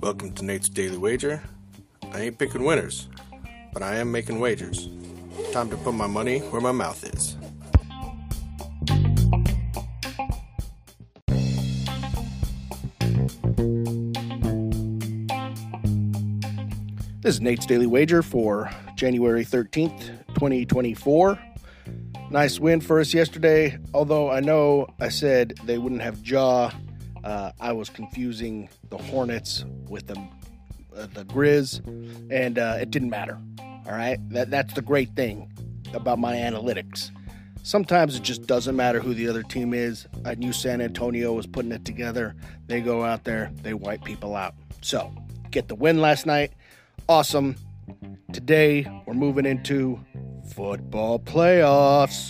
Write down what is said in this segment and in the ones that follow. Welcome to Nate's Daily Wager. I ain't picking winners, but I am making wagers. Time to put my money where my mouth is. This is Nate's Daily Wager for January 13th, 2024. Nice win for us yesterday, although I know I said they wouldn't have jaw. I was confusing the Hornets with the Grizz, and it didn't matter, all right? That's the great thing about my analytics. Sometimes it just doesn't matter who the other team is. I knew San Antonio was putting it together. They go out there, they wipe people out. So, get the win last night. Awesome. Today, we're moving into football playoffs.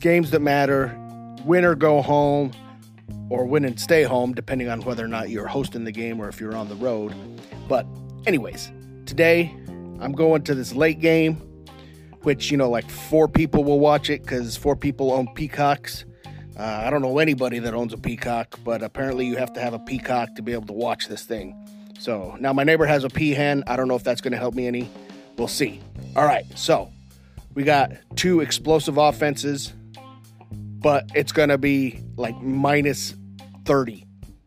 Games that matter, win or go home, or win and stay home, depending on whether or not you're hosting the game or if you're on the road. But anyways, today, I'm going to this late game, which, you know, like four people will watch it because four people own Peacocks. I don't know anybody that owns a Peacock, but apparently you have to have a Peacock to be able to watch this thing. So now my neighbor has a peahen. I don't know if that's going to help me any. We'll see. All right, so we got two explosive offenses, but it's going to be like minus 30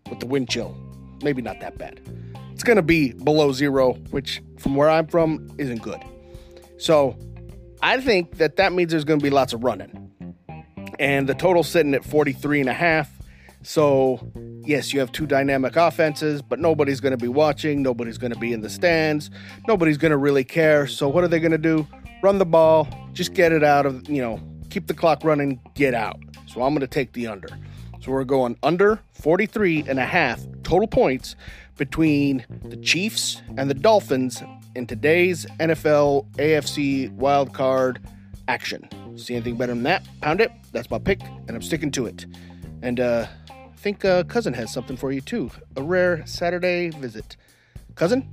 with the wind chill. Maybe not that bad. It's going to be below zero, which from where I'm from isn't good. So I think that means there's going to be lots of running. And the total's sitting at 43.5. So, yes, you have two dynamic offenses, but nobody's going to be watching. Nobody's going to be in the stands. Nobody's going to really care. So what are they going to do? Run the ball. Just get it out of, you know, keep the clock running, get out. So I'm going to take the under. So we're going under 43.5 total points between the Chiefs and the Dolphins in today's NFL AFC wildcard action. See anything better than that? Pound it. That's my pick, and I'm sticking to it. And I think Cousin has something for you, too. A rare Saturday visit. Cousin?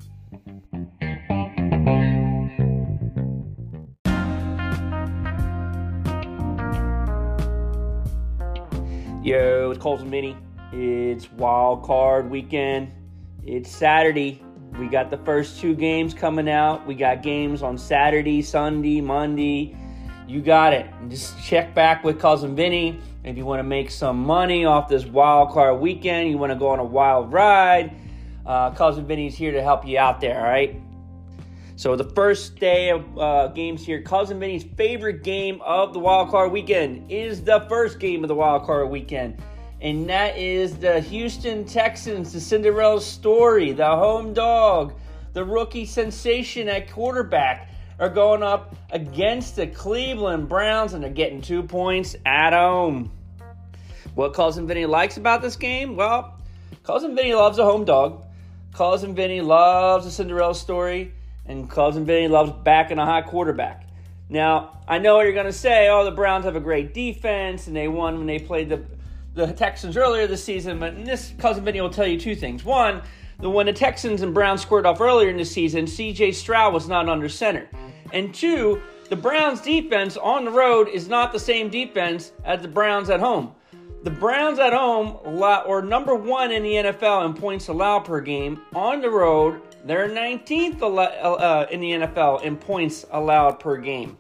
Yo, it's Cousin Vinny. It's wild card weekend. It's Saturday. We got the first two games coming out. We got games on Saturday, Sunday, Monday. You got it. Just check back with Cousin Vinny. If you want to make some money off this wild card weekend, you want to go on a wild ride, Cousin Vinny's here to help you out there, all right? So the first day of games here, Cousin Vinny's favorite game of the wild card weekend is the first game of the wild card weekend. And that is the Houston Texans, the Cinderella story, the home dog, the rookie sensation at quarterback, are going up against the Cleveland Browns, and they're getting 2 points at home. What Cousin Vinny likes about this game? Well, Cousin Vinny loves a home dog. Cousin Vinny loves a Cinderella story. And Cousin Vinny loves backing a high quarterback. Now, I know what you're going to say. Oh, the Browns have a great defense, and they won when they played the Texans earlier this season. But in this, Cousin Vinny will tell you two things. One, that when the Texans and Browns squared off earlier in the season, C.J. Stroud was not under center. And two, the Browns' defense on the road is not the same defense as the Browns at home. The Browns at home are number one in the NFL in points allowed per game. On the road, they're 19th in the NFL in points allowed per game.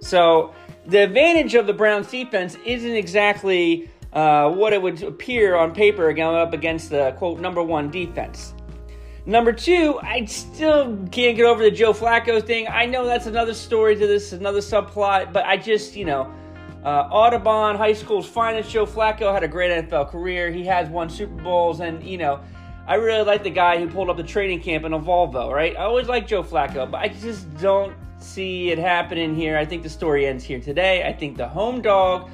So the advantage of the Browns' defense isn't exactly what it would appear on paper going up against the, quote, number one defense. Number two, I still can't get over the Joe Flacco thing. I know that's another story to this, another subplot, but I just, Audubon, high school's finest Joe Flacco had a great NFL career. He has won Super Bowls, and, I really like the guy who pulled up the training camp in a Volvo, right? I always like Joe Flacco, but I just don't see it happening here. I think the story ends here today. I think the home dog,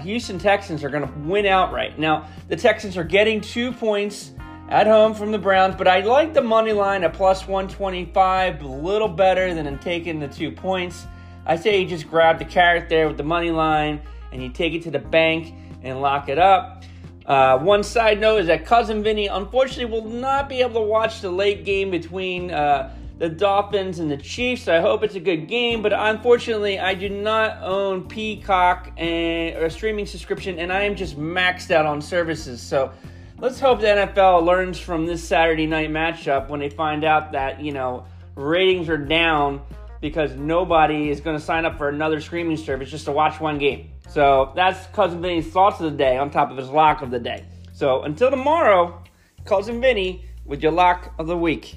Houston Texans, are going to win outright. Now, the Texans are getting 2 points at home from the Browns, but I like the money line at plus 125, a little better than taking the 2 points. I say you just grab the carrot there with the money line, and you take it to the bank and lock it up. One side note is that Cousin Vinny, unfortunately, will not be able to watch the late game between the Dolphins and the Chiefs. I hope it's a good game, but unfortunately, I do not own Peacock or a streaming subscription, and I am just maxed out on services. So let's hope the NFL learns from this Saturday night matchup when they find out that, you know, ratings are down because nobody is going to sign up for another streaming service just to watch one game. So that's Cousin Vinny's thoughts of the day on top of his lock of the day. So until tomorrow, Cousin Vinny with your lock of the week.